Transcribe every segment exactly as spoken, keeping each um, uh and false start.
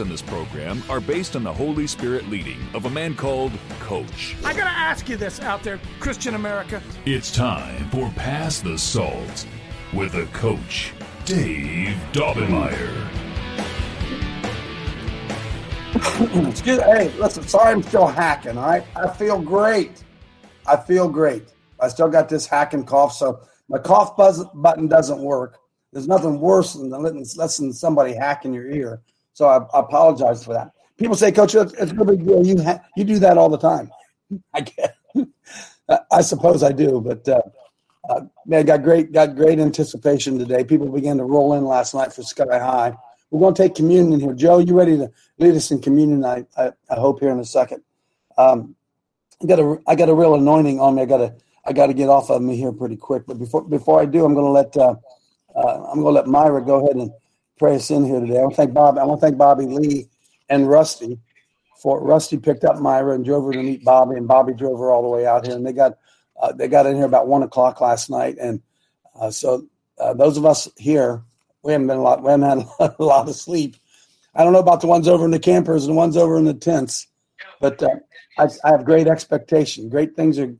in this program are based on the Holy Spirit leading of a man called Coach. I gotta ask you this out there, Christian America. It's time for Pass the Salt with a coach, Dave Dobinmeyer. Excuse, hey, listen, sorry I'm still hacking, all right? I feel great. I feel great. I still got this hacking cough, so my cough buzz button doesn't work. There's nothing worse than letting, letting somebody hack in your ear, so I, I apologize for that. People say, Coach, it's, it's no big deal. You, ha- you do that all the time. I guess. I suppose I do, but uh, uh, man, got great, got great anticipation today. People began to roll in last night for Sky High. We're going to take communion here. Joe, you ready to lead us in communion? I, I, I hope here in a second. Um, I got a I got a real anointing on me. I got to I got to get off of me here pretty quick. But before before I do, I'm going to let uh, uh, I'm going to let Myra go ahead and pray us in here today. I want to thank Bob. I want to thank Bobby Lee and Rusty for Rusty picked up Myra and drove her to meet Bobby, and Bobby drove her all the way out here. And they got uh, they got in here about one o'clock last night. And uh, so uh, those of us here. We haven't been a lot. We haven't had a lot, a lot of sleep. I don't know about the ones over in the campers and the ones over in the tents, but uh, I, I have great expectation. Great things are,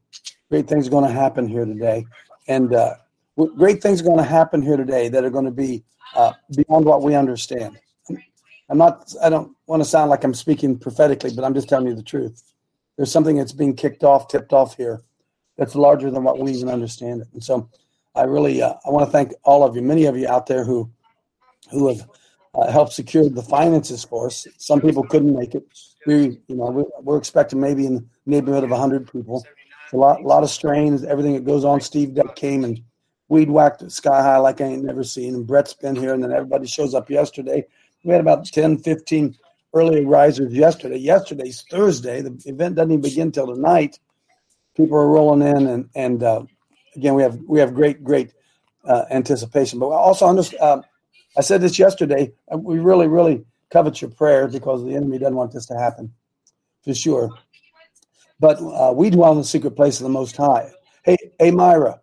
great things are going to happen here today, and uh, great things are going to happen here today that are going to be uh, beyond what we understand. I'm not. I don't want to sound like I'm speaking prophetically, but I'm just telling you the truth. There's something that's being kicked off, tipped off here, that's larger than what we even understand it, and so I really uh, I want to thank all of you. Many of you out there who. who have uh, helped secure the finances for us. Some people couldn't make it. We, you know, we, we're expecting maybe in the neighborhood of one hundred people. A lot, a lot of strains, everything that goes on. Steve Depp came and weed whacked Sky High like I ain't never seen. And Brett's been here, and then everybody shows up yesterday. We had about ten, fifteen early risers yesterday. Yesterday's Thursday. The event doesn't even begin till tonight. People are rolling in, and and uh, again, we have we have great, great uh, anticipation. But also understand. Uh, I said this yesterday, we really, really covet your prayers because the enemy doesn't want this to happen, for sure. But uh, we dwell in the secret place of the Most High. Hey, hey, Myra,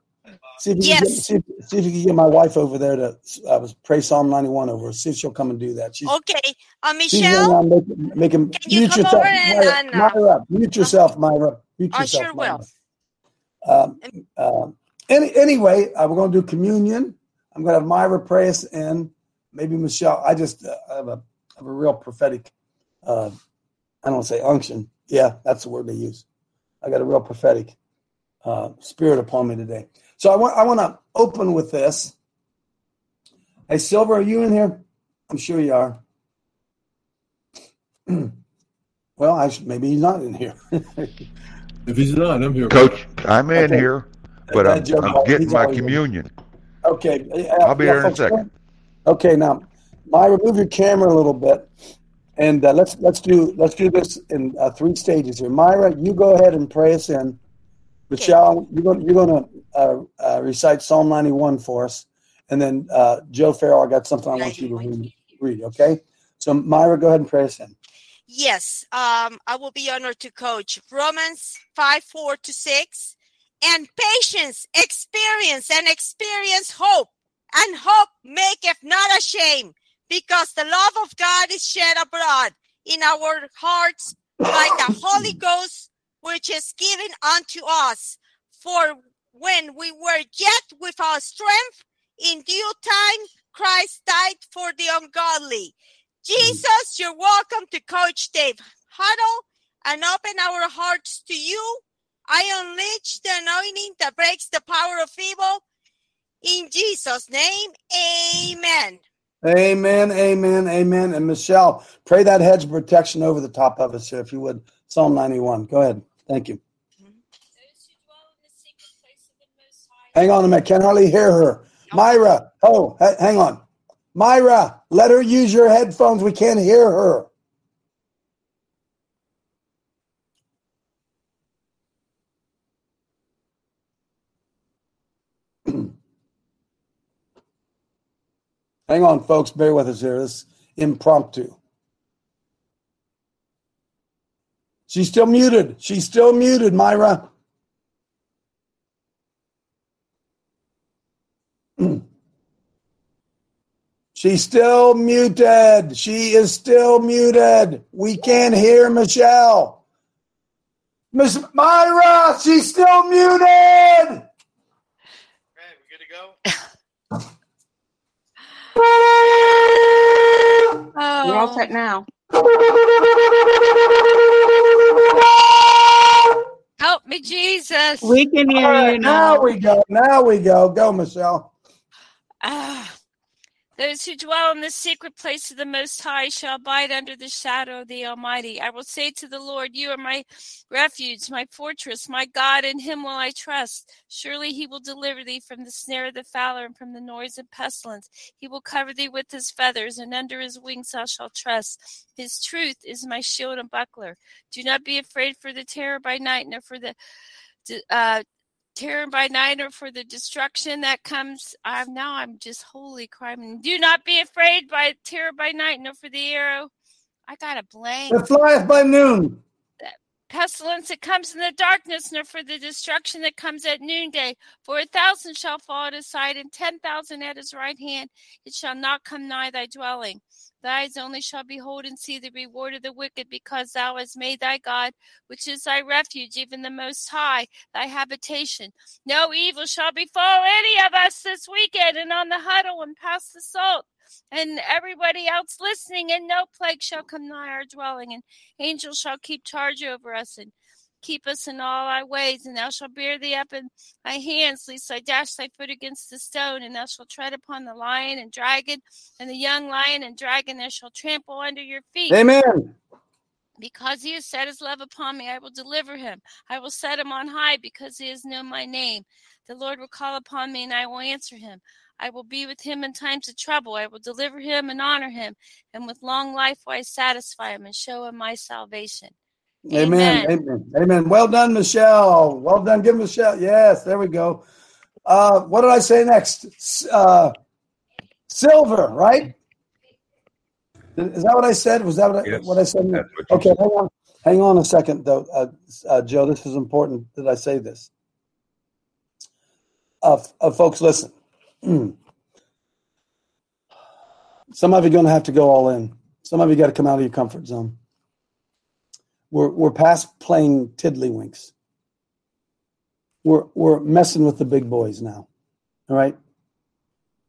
see if you, yes. can, get, see if, see if you can get my wife over there to uh, pray Psalm ninety-one over her. See if she'll come and do that. She's, okay, uh, Michelle, make, make him, can you come yourself. over and... Myra, uh, Myra, mute yourself, Myra. Mute yourself, I sure Myra. will. Um, uh, any, anyway, uh, we're going to do communion. I'm going to have Myra pray us in. Maybe Michelle, I just uh, I have a I have a real prophetic, uh, I don't say unction. Yeah, that's the word they use. I got a real prophetic uh, spirit upon me today. So I want I want to open with this. Hey, Silver, are you in here? I'm sure you are. Well, I should, maybe he's not in here. If he's not, I'm here. Coach, I'm in okay. here, but I'm, I'm getting he's my communion. Here. Okay. Uh, I'll be yeah, here in a second. Okay, now, Myra, move your camera a little bit, and uh, let's let's do let's do this in uh, three stages here. Myra, you go ahead and pray us in. Michelle, okay. you're going you're going to uh, uh, recite Psalm ninety-one for us, and then uh, Joe Farrell, I got something I want you to read, read. Okay, so Myra, go ahead and pray us in. Yes, um, I will be honored to coach Romans five four to six, and patience, experience, and experience hope. And hope maketh not ashamed, because the love of God is shed abroad in our hearts by the Holy Ghost, which is given unto us. For when we were yet without strength, in due time Christ died for the ungodly. Jesus, you're welcome to Coach Dave Huddle and open our hearts to you. I unleash the anointing that breaks the power of evil. In Jesus' name, amen. Amen, amen, amen. And Michelle, pray that hedge of protection over the top of us here, if you would. Psalm ninety-one. Go ahead. Thank you. Mm-hmm. Those who dwell in the secret place of the Most High. Hang on a minute. Can hardly hear her. Myra, oh, hang on. Myra, let her use your headphones. We can't hear her. Hang on, folks. Bear with us here. This is impromptu. She's still muted. She's still muted, Myra. She's still muted. She is still muted. We can't hear Michelle. Miss Myra, she's still muted. Okay, we good to go? Oh. We're all set now. Help me, Jesus. We can hear right, you now. Now we go. Now we go. Go, Michelle. Ah, uh, those who dwell in the secret place of the Most High shall abide under the shadow of the Almighty. I will say to the Lord, you are my refuge, my fortress, my God. In him will I trust. Surely he will deliver thee from the snare of the fowler and from the noise of pestilence. He will cover thee with his feathers, and under his wings thou shalt trust. His truth is my shield and buckler. Do not be afraid for the terror by night, nor for the uh, terror by night, or for the destruction that comes. I'm now I'm just wholly crying. Do not be afraid by terror by night, nor for the arrow. I got a blank. It flieth by noon. That pestilence that comes in the darkness, nor for the destruction that comes at noonday. For a thousand shall fall at his side, and ten thousand at his right hand. It shall not come nigh thy dwelling. Thy eyes only shall behold and see the reward of the wicked, because thou hast made thy God, which is thy refuge, even the Most High, thy habitation. No evil shall befall any of us this weekend, and on the huddle and past the salt, and everybody else listening, and no plague shall come nigh our dwelling, and angels shall keep charge over us, and keep us in all our ways, and thou shalt bear thee up in thy hands, lest I dash thy foot against the stone, and thou shalt tread upon the lion and dragon, and the young lion and dragon thou shalt trample under your feet. Amen. Because he has set his love upon me, I will deliver him. I will set him on high, because he has known my name. The Lord will call upon me, and I will answer him. I will be with him in times of trouble. I will deliver him and honor him, and with long life will I satisfy him and show him my salvation. Amen. Amen. Amen. Amen. Well done, Michelle. Well done. Give Michelle. Yes, there we go. Uh, what did I say next? Uh, silver, right? Is that what I said? Was that what I, yes, what I said? What okay, said. Hang on. Hang on a second, though, uh, uh, Joe. This is important that I say this. Uh, uh, folks, listen. Mm. Some of you are going to have to go all in. Some of you got to come out of your comfort zone. We're we're past playing tiddlywinks. We're we're messing with the big boys now, all right.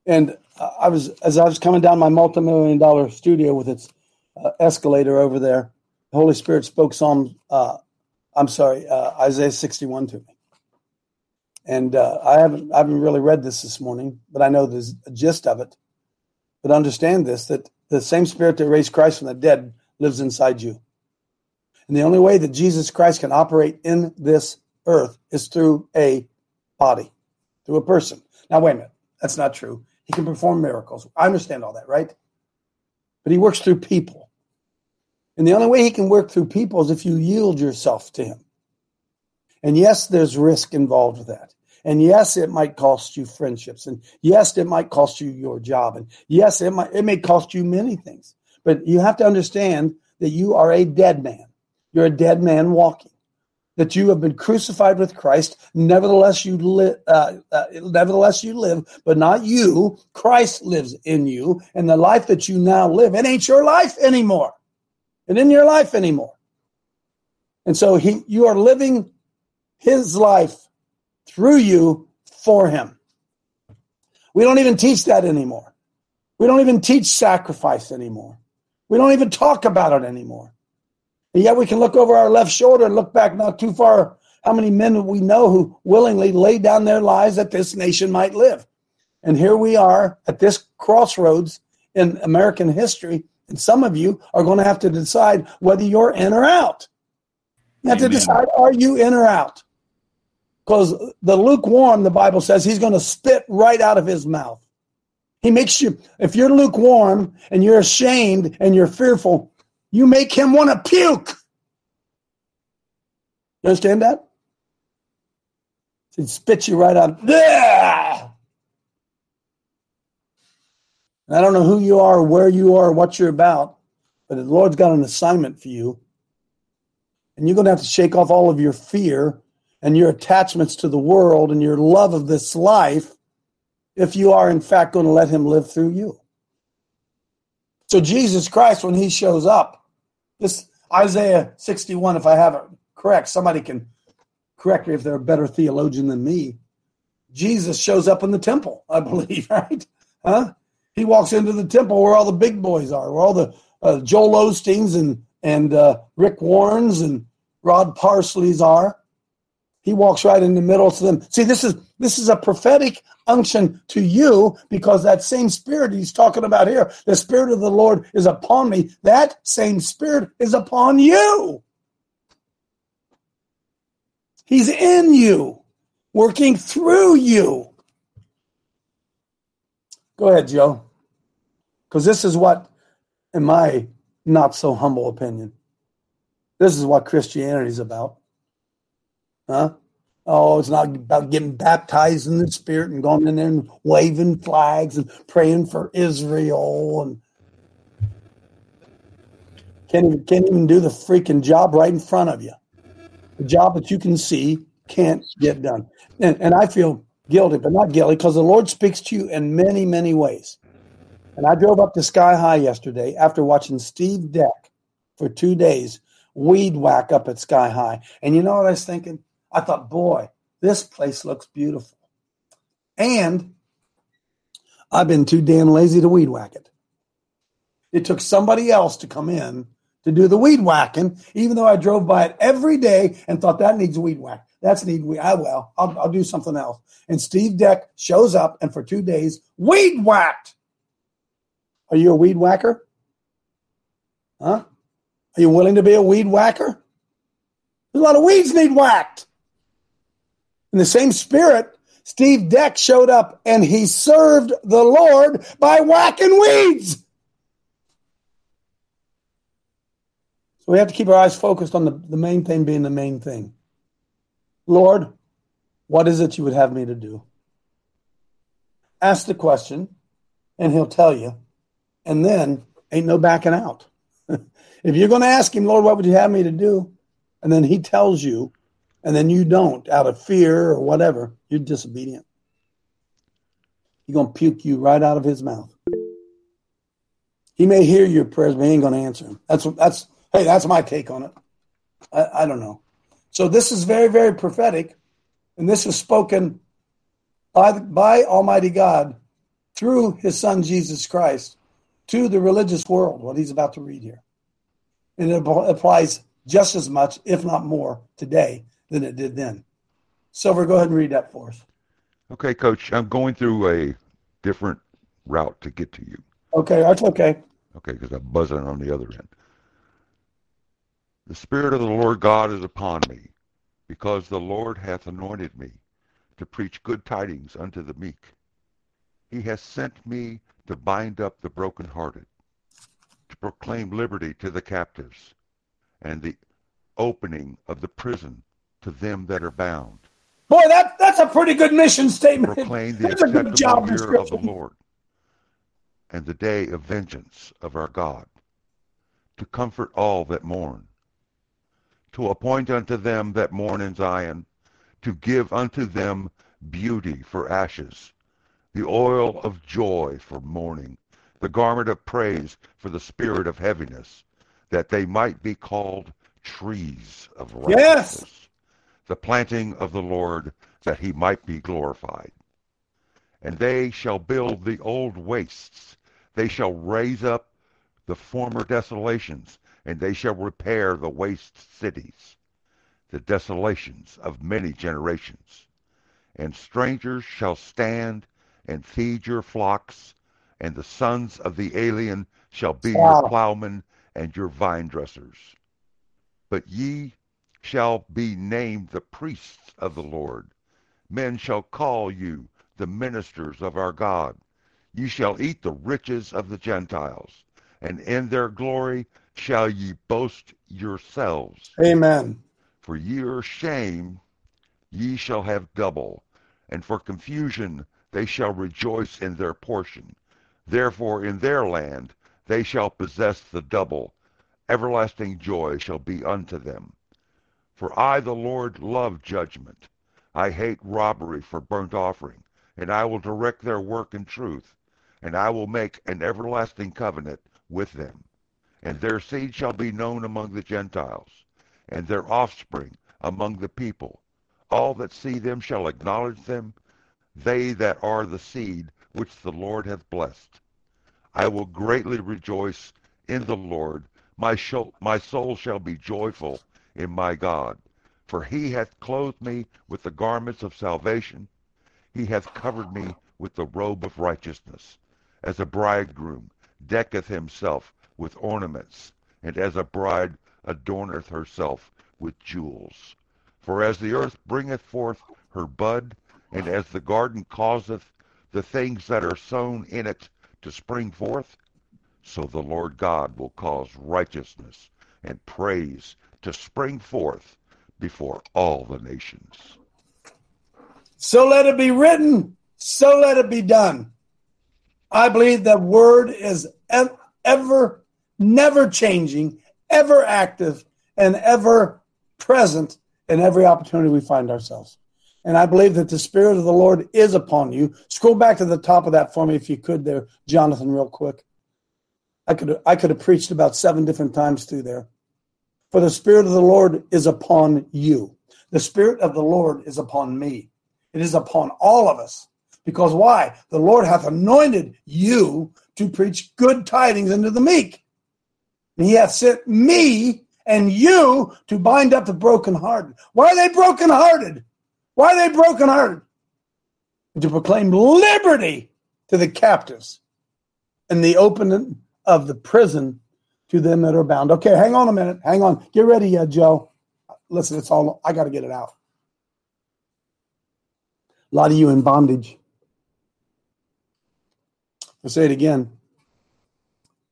And I was as I was coming down my multi-million dollar studio with its uh, escalator over there, the Holy Spirit spoke Psalm. Uh, I'm sorry, uh, Isaiah sixty-one to me. And uh, I haven't I haven't really read this this morning, but I know the gist of it. But understand this: that the same Spirit that raised Christ from the dead lives inside you. And the only way that Jesus Christ can operate in this earth is through a body, through a person. Now, wait a minute. That's not true. He can perform miracles. I understand all that, right? But he works through people. And the only way he can work through people is if you yield yourself to him. And yes, there's risk involved with that. And yes, it might cost you friendships. And yes, it might cost you your job. And yes, it might, it may cost you many things. But you have to understand that you are a dead man. You're a dead man walking, that you have been crucified with Christ. Nevertheless, you live, uh, uh, nevertheless you live, but not you. Christ lives in you, and the life that you now live, it ain't your life anymore. It isn't your life anymore. And so he, you are living his life through you for him. We don't even teach that anymore. We don't even teach sacrifice anymore. We don't even talk about it anymore. And yet we can look over our left shoulder and look back not too far. How many men we know who willingly lay down their lives that this nation might live? And here we are at this crossroads in American history. And some of you are going to have to decide whether you're in or out. You have Amen. To decide, are you in or out? Because the lukewarm, the Bible says, he's going to spit right out of his mouth. He makes you, if you're lukewarm and you're ashamed and you're fearful, you make him want to puke. You understand that? He'd spit you right out. I don't know who you are, where you are, what you're about, but the Lord's got an assignment for you. And you're going to have to shake off all of your fear and your attachments to the world and your love of this life if you are, in fact, going to let him live through you. So Jesus Christ, when he shows up, this Isaiah sixty-one, if I have it correct, somebody can correct me if they're a better theologian than me. Jesus shows up in the temple, I believe, right? Huh? He walks into the temple where all the big boys are, where all the uh, Joel Osteens and, and uh, Rick Warrens and Rod Parsleys are. He walks right in the middle to them. See, this is this is a prophetic unction to you, because that same spirit he's talking about here, the Spirit of the Lord is upon me, that same spirit is upon you. He's in you, working through you. Go ahead, Joe, because this is what, in my not-so-humble opinion, this is what Christianity is about. Huh? Oh, it's not about getting baptized in the Spirit and going in there and waving flags and praying for Israel, and can't even, can't even do the freaking job right in front of you. The job that you can see can't get done. And, and I feel guilty, but not guilty, because the Lord speaks to you in many, many ways. And I drove up to Sky High yesterday after watching Steve Deck for two days weed whack up at Sky High. And you know what I was thinking? I thought, boy, this place looks beautiful. And I've been too damn lazy to weed whack it. It took somebody else to come in to do the weed whacking, even though I drove by it every day and thought, that needs weed whack. That's need weed. I will. I'll, I'll do something else. And Steve Deck shows up and for two days, weed whacked. Are you a weed whacker? Huh? Are you willing to be a weed whacker? There's a lot of weeds need whacked. In the same spirit, Steve Deck showed up and he served the Lord by whacking weeds. So we have to keep our eyes focused on the, the main thing being the main thing. Lord, what is it you would have me to do? Ask the question, and he'll tell you. And then ain't no backing out. If you're going to ask him, Lord, what would you have me to do? And then he tells you, and then you don't, out of fear or whatever, you're disobedient. He's going to puke you right out of his mouth. He may hear your prayers, but he ain't going to answer them. That's, that's, hey, that's my take on it. I, I don't know. So this is very, very prophetic, and this is spoken by, by Almighty God through his son Jesus Christ to the religious world, what he's about to read here. And it applies just as much, if not more, today than it did then. Silver, go ahead and read that for us. Okay, Coach, I'm going through a different route to get to you. Okay, that's okay. Okay, because I'm buzzing on the other end. The Spirit of the Lord God is upon me, because the Lord hath anointed me to preach good tidings unto the meek. He hath sent me to bind up the brokenhearted, to proclaim liberty to the captives, and the opening of the prison to them that are bound. Boy, that, that's a pretty good mission statement. Proclaim the acceptable year of the Lord, and the day of vengeance of our God, to comfort all that mourn, to appoint unto them that mourn in Zion, to give unto them beauty for ashes, the oil of joy for mourning, the garment of praise for the spirit of heaviness, that they might be called trees of righteousness, yes, the planting of the Lord, that he might be glorified. And they shall build the old wastes, they shall raise up the former desolations, and they shall repair the waste cities, the desolations of many generations. And strangers shall stand and feed your flocks, and the sons of the alien shall be wow. your plowmen and your vine dressers. But ye shall be named the priests of the Lord. Men shall call you the ministers of our God. you shall eat the riches of the Gentiles, and in their glory shall ye boast yourselves. Amen. For your shame ye shall have double, and for confusion they shall rejoice in their portion. Therefore in their land they shall possess the double. Everlasting joy shall be unto them. For I, the Lord, love judgment. I hate robbery for burnt offering, and I will direct their work in truth, and I will make an everlasting covenant with them. And their seed shall be known among the Gentiles, and their offspring among the people. All that see them shall acknowledge them, they that are the seed which the Lord hath blessed. I will greatly rejoice in the Lord. My soul, my soul shall be joyful in my God. For he hath clothed me with the garments of salvation. He hath covered me with the robe of righteousness. As a bridegroom decketh himself with ornaments, and as a bride adorneth herself with jewels. For as the earth bringeth forth her bud, and as the garden causeth the things that are sown in it to spring forth, so the Lord God will cause righteousness and praise to spring forth before all the nations. So let it be written, so let it be done. I believe the word is ever, never changing, ever active, and ever present in every opportunity we find ourselves. And I believe that the Spirit of the Lord is upon you. Scroll back to the top of that for me, if you could there, Jonathan, real quick. I could, I could have preached about seven different times through there. For the Spirit of the Lord is upon you. The Spirit of the Lord is upon me. It is upon all of us. Because why? The Lord hath anointed you to preach good tidings unto the meek. And he hath sent me and you to bind up the brokenhearted. Why are they brokenhearted? Why are they brokenhearted? To proclaim liberty to the captives and the opening of the prison to them that are bound. Okay, hang on a minute. Hang on. Get ready, uh, Joe. Listen, it's all, I got to get it out. A lot of you in bondage. I'll say it again.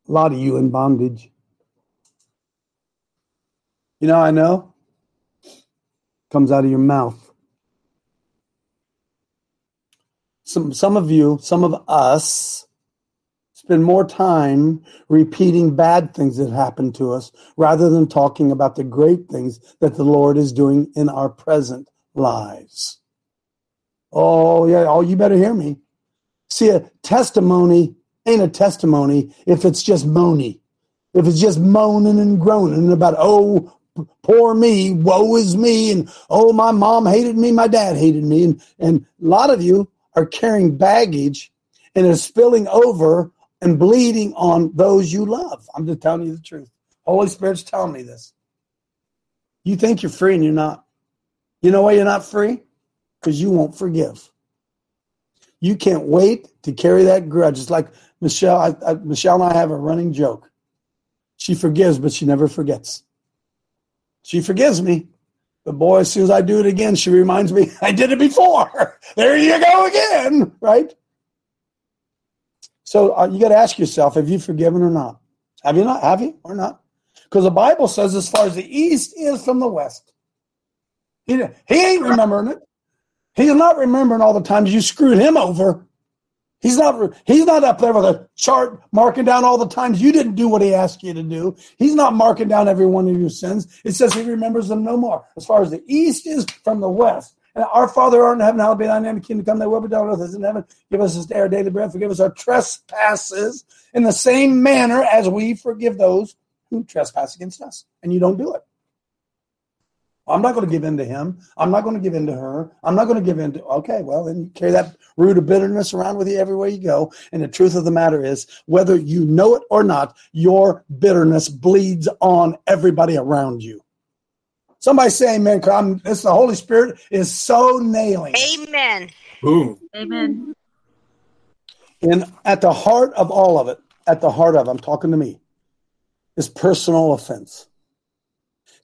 A lot of you in bondage. You know, I know. Comes out of your mouth. Some, some of you, some of us, spend more time repeating bad things that happen to us rather than talking about the great things that the Lord is doing in our present lives. Oh, yeah. Oh, you better hear me. See, a testimony ain't a testimony if it's just moany. If it's just moaning and groaning about, oh, poor me, woe is me, and oh, my mom hated me, my dad hated me. And, and a lot of you are carrying baggage and is spilling over and bleeding on those you love. I'm just telling you the truth. Holy Spirit's telling me this. You think you're free and you're not. You know why you're not free? Because you won't forgive. You can't wait to carry that grudge. It's like Michelle, I, I, Michelle and I have a running joke. She forgives, but she never forgets. She forgives me. But boy, as soon as I do it again, she reminds me, I did it before. There you go again, right? So uh, you got to ask yourself, have you forgiven or not? Have you not? Have you or not? Because the Bible says as far as the east is from the west. He, he ain't remembering it. He's not remembering all the times you screwed him over. He's not He's not up there with a chart marking down all the times you didn't do what he asked you to do. He's not marking down every one of your sins. It says he remembers them no more. As far as the east is from the west. And our Father art in heaven, hallowed be thy name, the kingdom come, thy will be done on earth as in heaven. Give us this day our daily bread, forgive us our trespasses in the same manner as we forgive those who trespass against us. And you don't do it. I'm not going to give in to him. I'm not going to give in to her. I'm not going to give in to, okay, well, then you carry that root of bitterness around with you everywhere you go. And the truth of the matter is, whether you know it or not, your bitterness bleeds on everybody around you. Somebody say amen, because this the Holy Spirit is so nailing. Amen. Boom. Amen. And at the heart of all of it, at the heart of, I'm talking to me, is personal offense.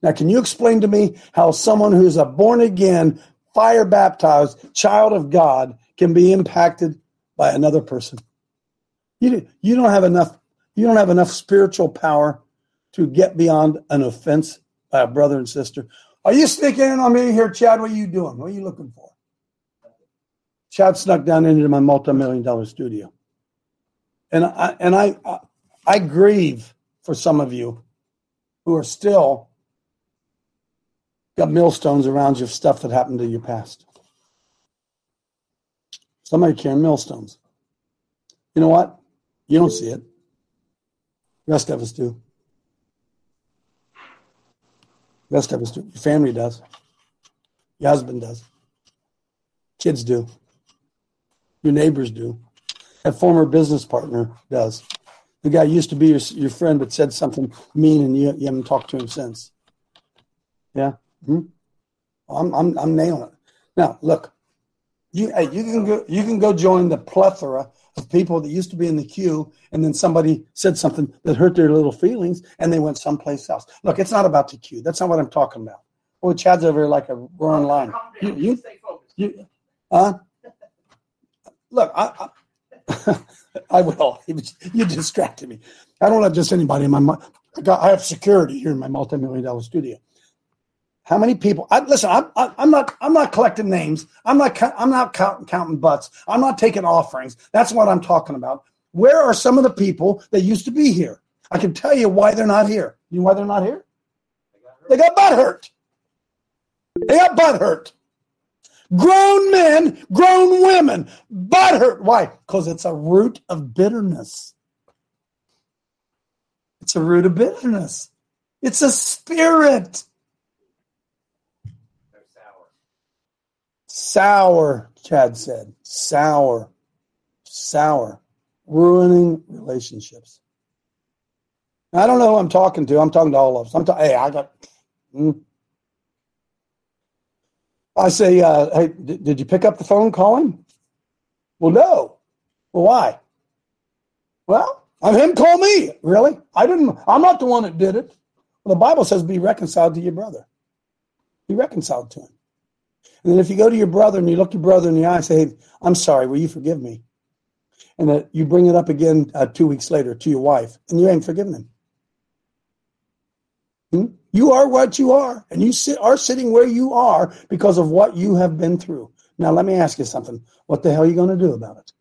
Now, can you explain to me how someone who's a born-again, fire-baptized child of God can be impacted by another person? You you don't have enough you don't have enough spiritual power to get beyond an offense by a brother and sister. Are you sneaking in on me here, Chad? What are you doing? What are you looking for? Chad snuck down into my multi-million dollar studio. And I and I I, I grieve for some of you who are still got millstones around you of stuff that happened to your past. Somebody carrying millstones. You know what? You don't see it. The rest of us do. The rest of us do. Your family does. Your husband does. Kids do. Your neighbors do. That former business partner does. The guy used to be your, your friend but said something mean and you, you haven't talked to him since. Yeah? Mm-hmm. I'm, I'm I'm nailing it. Now, look. You you can go you can go join the plethora of people that used to be in the queue, and then somebody said something that hurt their little feelings, and they went someplace else. Look, it's not about the queue. That's not what I'm talking about. Well, Chad's over here like a roaring lion. You, you, you, uh, look, I, I, I will. You distracted me. I don't have just anybody in my mind. I got, I have security here in my multi-million dollar studio. How many people? I, listen, I, I, I'm not. I'm not collecting names. I'm not. I'm not count, counting butts. I'm not taking offerings. That's what I'm talking about. Where are some of the people that used to be here? I can tell you why they're not here. You know why they're not here? They got butt hurt. They got butt hurt. Grown men, grown women, butt hurt. Why? Because it's a root of bitterness. It's a root of bitterness. It's a spirit. Sour, Chad said. Sour. Sour. Ruining relationships. Now, I don't know who I'm talking to. I'm talking to all of us. I'm ta- hey, I got... Mm. I say, uh, hey, d- did you pick up the phone calling? Well, no. Well, why? Well, I'm him call me. Really? I didn't. I'm not the one that did it. Well, the Bible says be reconciled to your brother. Be reconciled to him. And then if you go to your brother and you look your brother in the eye and say, hey, I'm sorry, will you forgive me? And uh, you bring it up again uh, two weeks later to your wife, and you ain't forgiven him. Hmm? You are what you are, and you sit, are sitting where you are because of what you have been through. Now, let me ask you something. What the hell are you going to do about it?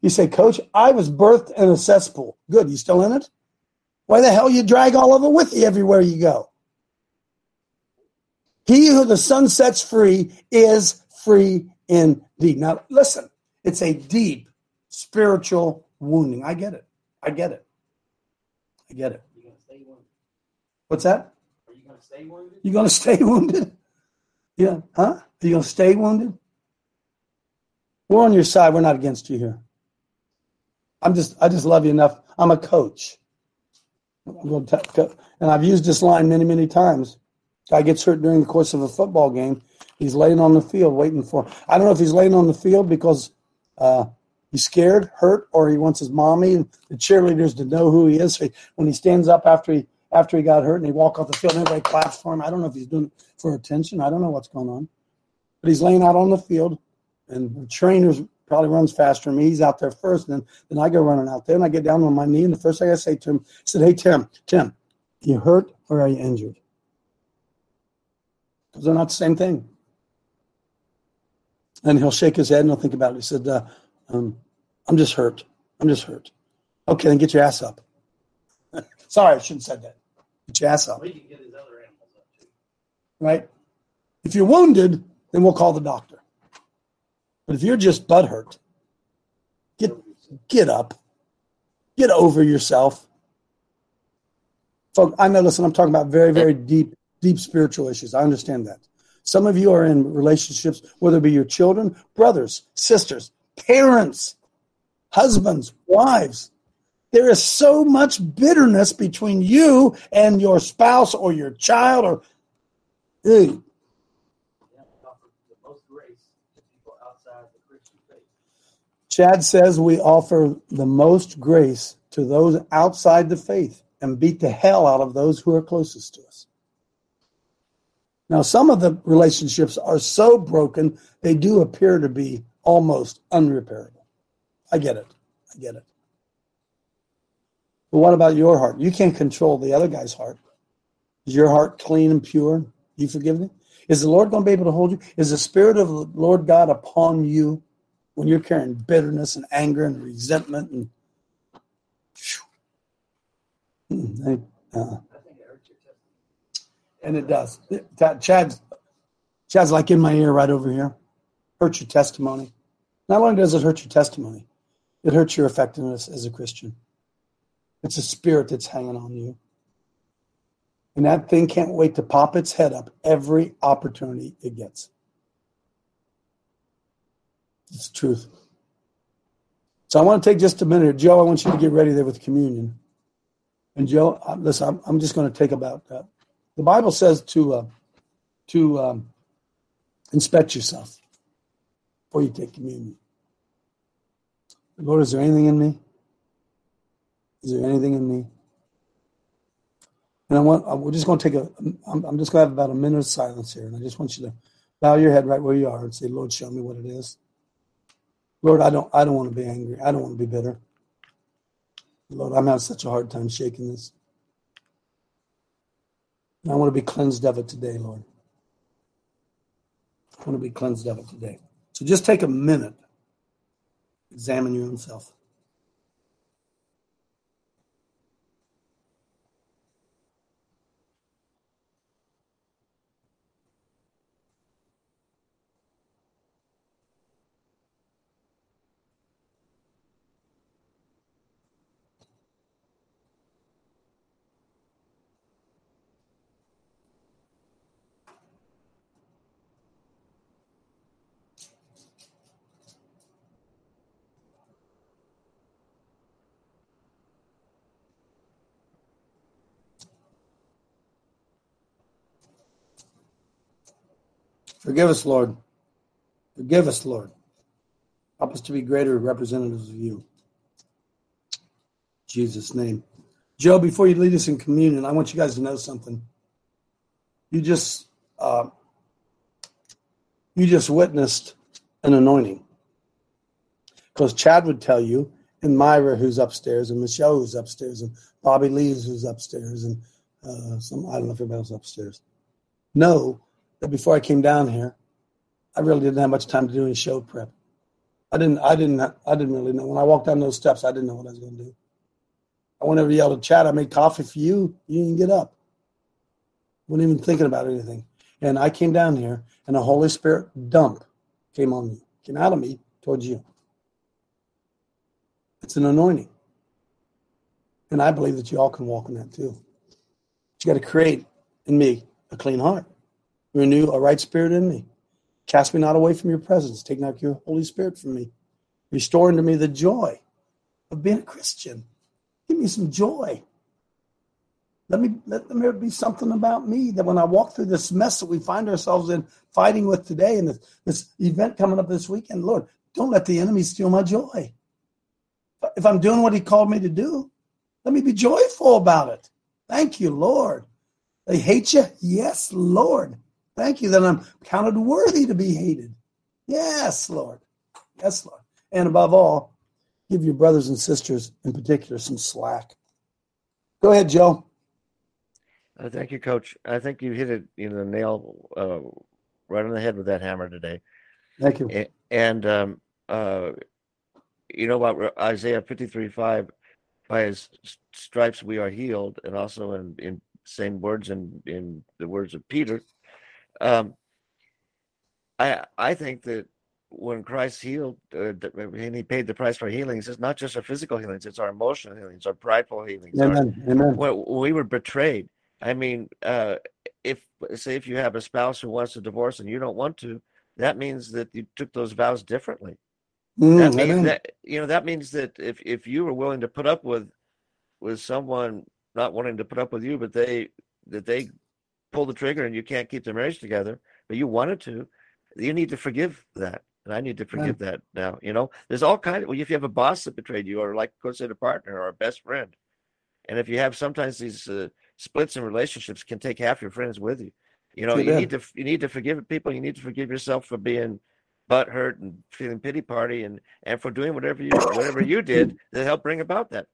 You say, Coach, I was birthed in a cesspool. Good, you still in it? Why the hell you drag all of it with you everywhere you go? He who the sun sets free is free indeed. Now, listen, it's a deep spiritual wounding. I get it. I get it. I get it. You're going to stay wounded. What's that? Are you going to stay wounded? You're going to stay wounded? Yeah. Huh? Are you going to stay wounded? We're on your side. We're not against you here. I'm just, I just love you enough. I'm a coach. I'm going to t- t- and I've used this line many, many times. Guy gets hurt during the course of a football game. He's laying on the field waiting for – I don't know if he's laying on the field because uh, he's scared, hurt, or he wants his mommy and the cheerleaders to know who he is. So he, when he stands up after he after he got hurt and he walks off the field and everybody claps for him, I don't know if he's doing it for attention. I don't know what's going on. But he's laying out on the field, and the trainer probably runs faster than me. He's out there first, and then, then I go running out there, and I get down on my knee, and the first thing I say to him, I said, hey, Tim, Tim, you hurt or are you injured? They're not the same thing. And he'll shake his head and he'll think about it. He said, uh, um, I'm just hurt. I'm just hurt. Okay, then get your ass up. Sorry, I shouldn't have said that. Get your ass up. Well, you can get his other animals up too. Right? If you're wounded, then we'll call the doctor. But if you're just butthurt, get, get up. Get over yourself. Folk, I know, listen, I'm talking about very, very deep Deep spiritual issues. I understand that. Some of you are in relationships, whether it be your children, brothers, sisters, parents, husbands, wives. There is so much bitterness between you and your spouse or your child. Or ew. Chad says we offer the most grace to those outside the faith and beat the hell out of those who are closest to us. Now, some of the relationships are so broken, they do appear to be almost unrepairable. I get it. I get it. But what about your heart? You can't control the other guy's heart. Is your heart clean and pure? You forgiven? Is the Lord going to be able to hold you? Is the Spirit of the Lord God upon you when you're carrying bitterness and anger and resentment? And I uh, And it does. Chad's, Chad's like in my ear right over here. Hurts your testimony. Not only does it hurt your testimony, it hurts your effectiveness as a Christian. It's a spirit that's hanging on you. And that thing can't wait to pop its head up every opportunity it gets. It's the truth. So I want to take just a minute. Joe, I want you to get ready there with communion. And Joe, listen, I'm, I'm just going to take about uh, the Bible says to uh, to um, inspect yourself before you take communion. Lord, is there anything in me? Is there anything in me? And I want, we're just going to take a, I'm, I'm just going to have about a minute of silence here. And I just want you to bow your head right where you are and say, Lord, show me what it is. Lord, I don't, I don't want to be angry. I don't want to be bitter. Lord, I'm having such a hard time shaking this. And I want to be cleansed of it today, Lord. I want to be cleansed of it today. So just take a minute. Examine your own self. Forgive us, Lord. Forgive us, Lord. Help us to be greater representatives of you. In Jesus' name. Joe, before you lead us in communion, I want you guys to know something. You just uh, you just witnessed an anointing. Because Chad would tell you, and Myra, who's upstairs, and Michelle, who's upstairs, and Bobby Lees, who's upstairs, and uh, some I don't know if everybody else upstairs. No. That before I came down here, I really didn't have much time to do any show prep. I didn't. I didn't. I didn't really know. When I walked down those steps, I didn't know what I was going to do. I went over to yell to Chad, "I made coffee for you. You didn't get up." Wasn't even thinking about anything. And I came down here, and the Holy Spirit dump came on me, came out of me towards you. It's an anointing, and I believe that you all can walk in that too. But you got to create in me a clean heart. Renew a right spirit in me. Cast me not away from your presence. Take not your Holy Spirit from me. Restore unto me the joy of being a Christian. Give me some joy. Let me let there be something about me that when I walk through this mess that we find ourselves in, fighting with today and this, this event coming up this weekend, Lord, don't let the enemy steal my joy. If I'm doing what he called me to do, let me be joyful about it. Thank you, Lord. They hate you? Yes, Lord. Thank you that I'm counted worthy to be hated. Yes, Lord. Yes, Lord. And above all, give your brothers and sisters in particular some slack. Go ahead, Joe. Uh, thank you, Coach. I think you hit it, you know, the nail uh, right on the head with that hammer today. Thank you. And, and um, uh, you know about Isaiah fifty-three five, by his stripes we are healed, and also in, in same words in, in the words of Peter. Um, I I think that when Christ healed uh, and he paid the price for healings, it's not just our physical healings; it's our emotional healings, our prideful healings. Amen. Our, Amen. When we were betrayed. I mean, uh, if say if you have a spouse who wants to divorce and you don't want to, that means that you took those vows differently. Mm, that means that, you know, that means that if if you were willing to put up with with someone not wanting to put up with you, but they that they. pull the trigger and you can't keep the marriage together, but you wanted to, you need to forgive that. And I need to forgive right. that now. You know, there's all kinds of, well, if you have a boss that betrayed you, or like coach said, a partner or a best friend. And if you have sometimes these uh, splits in relationships can take half your friends with you, you know, you need to, you need to forgive people. You need to forgive yourself for being butt hurt and feeling pity party and, and for doing whatever you, whatever you did to help bring about that.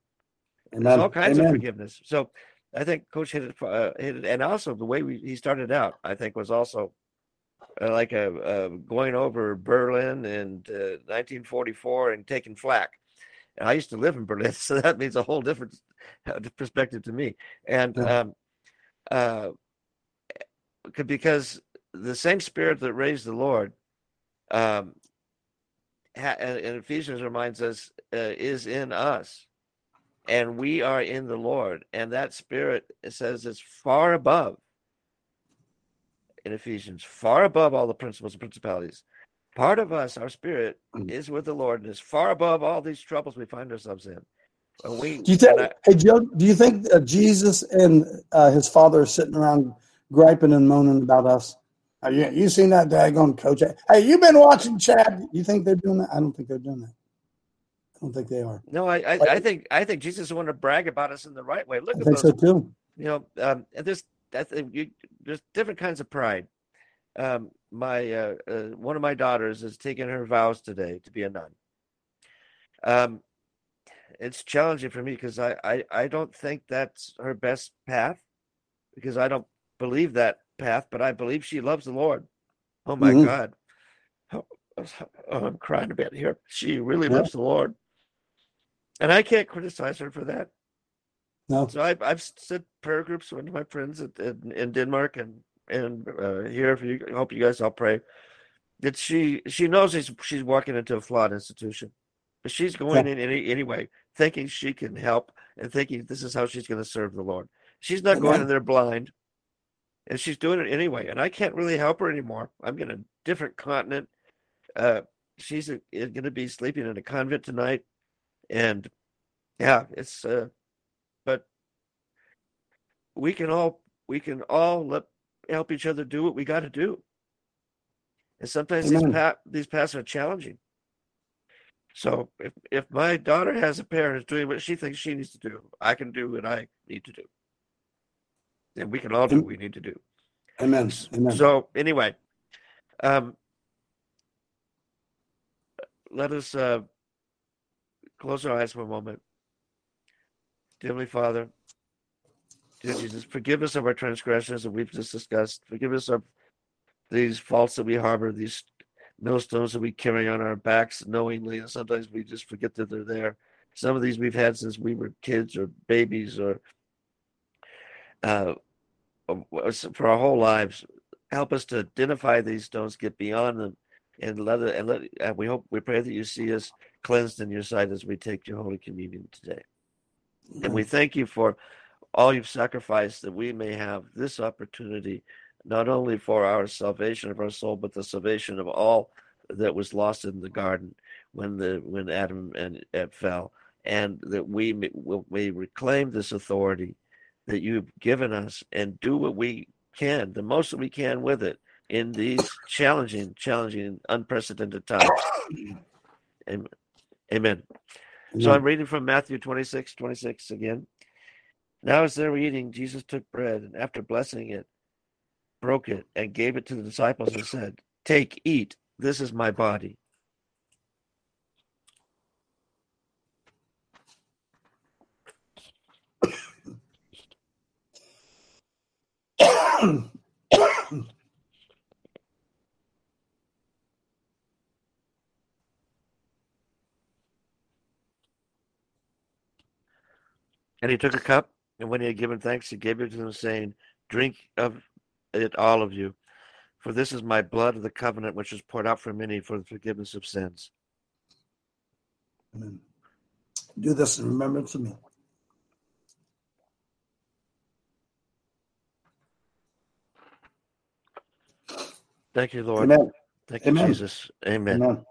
And all kinds amen. of forgiveness. So I think Coach hit it, uh, hit it. And also the way we, he started out, I think, was also uh, like a, uh, going over Berlin and uh, nineteen forty-four and taking flak. And I used to live in Berlin, so that means a whole different perspective to me. And um, uh, because the same spirit that raised the Lord, um, ha- and Ephesians reminds us, uh, is in us. And we are in the Lord, and that Spirit, it says, is far above, in Ephesians, far above all the principles and principalities. Part of us, our spirit, is with the Lord, and is far above all these troubles we find ourselves in. And we, do you think, I, hey, Joe, do you think uh, Jesus and uh, his Father are sitting around griping and moaning about us? Oh, yeah, you seen that daggone coach? Hey, you've been watching Chad. You think they're doing that? I don't think they're doing that. I don't think they are. No, I, I, like, I think I think Jesus wanted to brag about us in the right way. Look I at think those, so too. You know, um, there's that. There's different kinds of pride. Um, my uh, uh, one of my daughters is taking her vows today to be a nun. Um, it's challenging for me because I, I, I don't think that's her best path, because I don't believe that path. But I believe she loves the Lord. Oh my mm-hmm. God! Oh, oh, I'm crying a bit here. She really yeah. loves the Lord. And I can't criticize her for that. No. So I've, I've said prayer groups with my friends at, at, in Denmark and and uh, here. If you, I hope you guys all pray that she she knows she's, she's walking into a flawed institution, but she's going yeah. in any anyway, thinking she can help and thinking this is how she's going to serve the Lord. She's not Amen. going in there blind, and she's doing it anyway. And I can't really help her anymore. I'm in a different continent. Uh, she's going to be sleeping in a convent tonight. And yeah, it's uh, but we can all we can all let, help each other do what we got to do. And sometimes Amen. these pa- these paths are challenging. So if if my daughter has a parent who's doing what she thinks she needs to do, I can do what I need to do, and we can all do what we need to do. Amen. Amen. So anyway, um, let us. Uh, Close our eyes for a moment. Heavenly Father, dear Jesus, forgive us of our transgressions that we've just discussed. Forgive us of these faults that we harbor, these millstones that we carry on our backs knowingly, and sometimes we just forget that they're there. Some of these we've had since we were kids or babies or uh, for our whole lives. Help us to identify these stones, get beyond them, and let it, and let and we hope we pray that you see us cleansed in your sight as we take your Holy Communion today. Amen. And we thank you for all you've sacrificed that we may have this opportunity, not only for our salvation of our soul, but the salvation of all that was lost in the garden when the when Adam and Eve fell, and that we may, we reclaim this authority that you've given us and do what we can, the most that we can with it in these challenging, challenging, unprecedented times. Amen. Amen. So I'm reading from Matthew twenty-six, twenty-six again. Now as they were eating, Jesus took bread, and after blessing it, broke it, and gave it to the disciples and said, "Take, eat, this is my body." And he took a cup, and when he had given thanks, he gave it to them, saying, "Drink of it, all of you, for this is my blood of the covenant, which is poured out for many for the forgiveness of sins." Amen. Do this in remembrance of me. Thank you, Lord. Amen. Thank Amen. you, Jesus. Amen. Amen.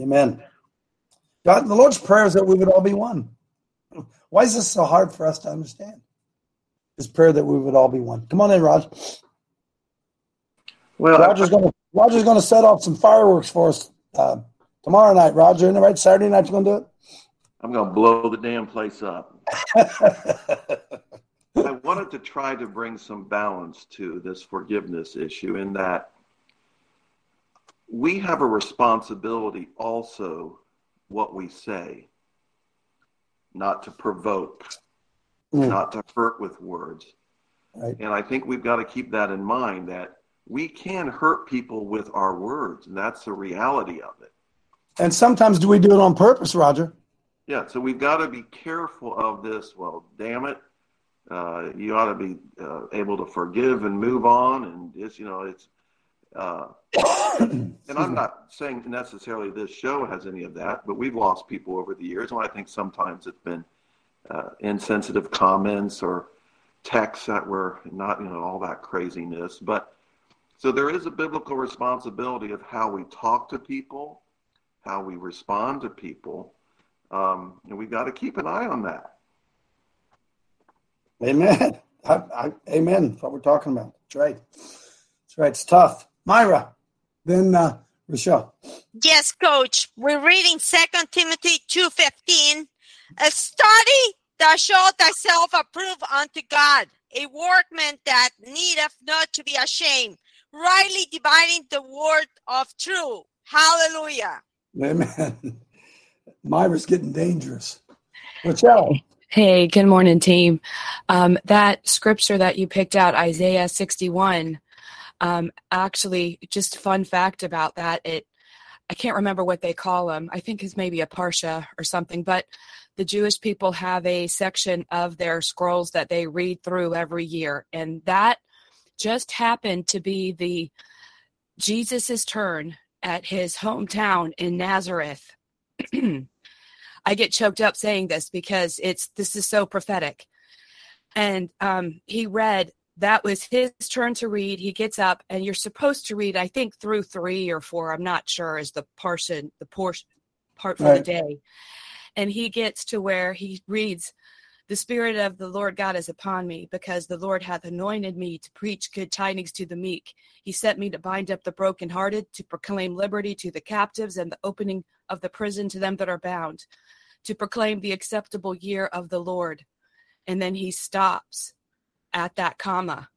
Amen. God, the Lord's prayer is that we would all be one. Why is this so hard for us to understand? His prayer that we would all be one. Come on in, Rod. Well, Roger's going to Roger's going to set off some fireworks for us uh, tomorrow night. Roger, isn't it right? Saturday night, you going to do it? I'm going to blow the damn place up. I wanted to try to bring some balance to this forgiveness issue, in that we have a responsibility also what we say. not to provoke, mm. not to hurt with words. Right. And I think we've got to keep that in mind, that we can hurt people with our words, and that's the reality of it. And sometimes do we do it on purpose, Roger? Yeah, so we've got to be careful of this. Well, damn it, uh, you ought to be uh, able to forgive and move on. And it's, you know, it's, uh, and I'm not saying necessarily this show has any of that, but we've lost people over the years. And I think sometimes it's been uh, insensitive comments or texts that were not, you know, all that craziness. But so there is a biblical responsibility of how we talk to people, how we respond to people. Um, and we've got to keep an eye on that. Amen. I, I, amen. That's what we're talking about. That's right. That's right. It's tough. Myra, then uh, Rochelle. Yes, Coach. We're reading Second Timothy two fifteen. Study thou shalt thyself approve unto God, a workman that needeth not to be ashamed, rightly dividing the word of truth. Hallelujah. Amen. Myra's getting dangerous. Rochelle. Hey, good morning, team. Um, that scripture that you picked out, Isaiah sixty-one, um, actually, just fun fact about that, it I can't remember what they call them. I think it's maybe a parsha or something, but the Jewish people have a section of their scrolls that they read through every year, and that just happened to be the Jesus's turn at his hometown in Nazareth. I get choked up saying this because it's this is so prophetic. And um, he read, that was his turn to read. He gets up, and you're supposed to read, I think, through three or four. I'm not sure is the portion, the portion part for right. the day. And he gets to where he reads, the Spirit of the Lord God is upon me, because the Lord hath anointed me to preach good tidings to the meek. He sent me to bind up the brokenhearted, to proclaim liberty to the captives and the opening of the prison to them that are bound, to proclaim the acceptable year of the Lord. And then he stops at that comma,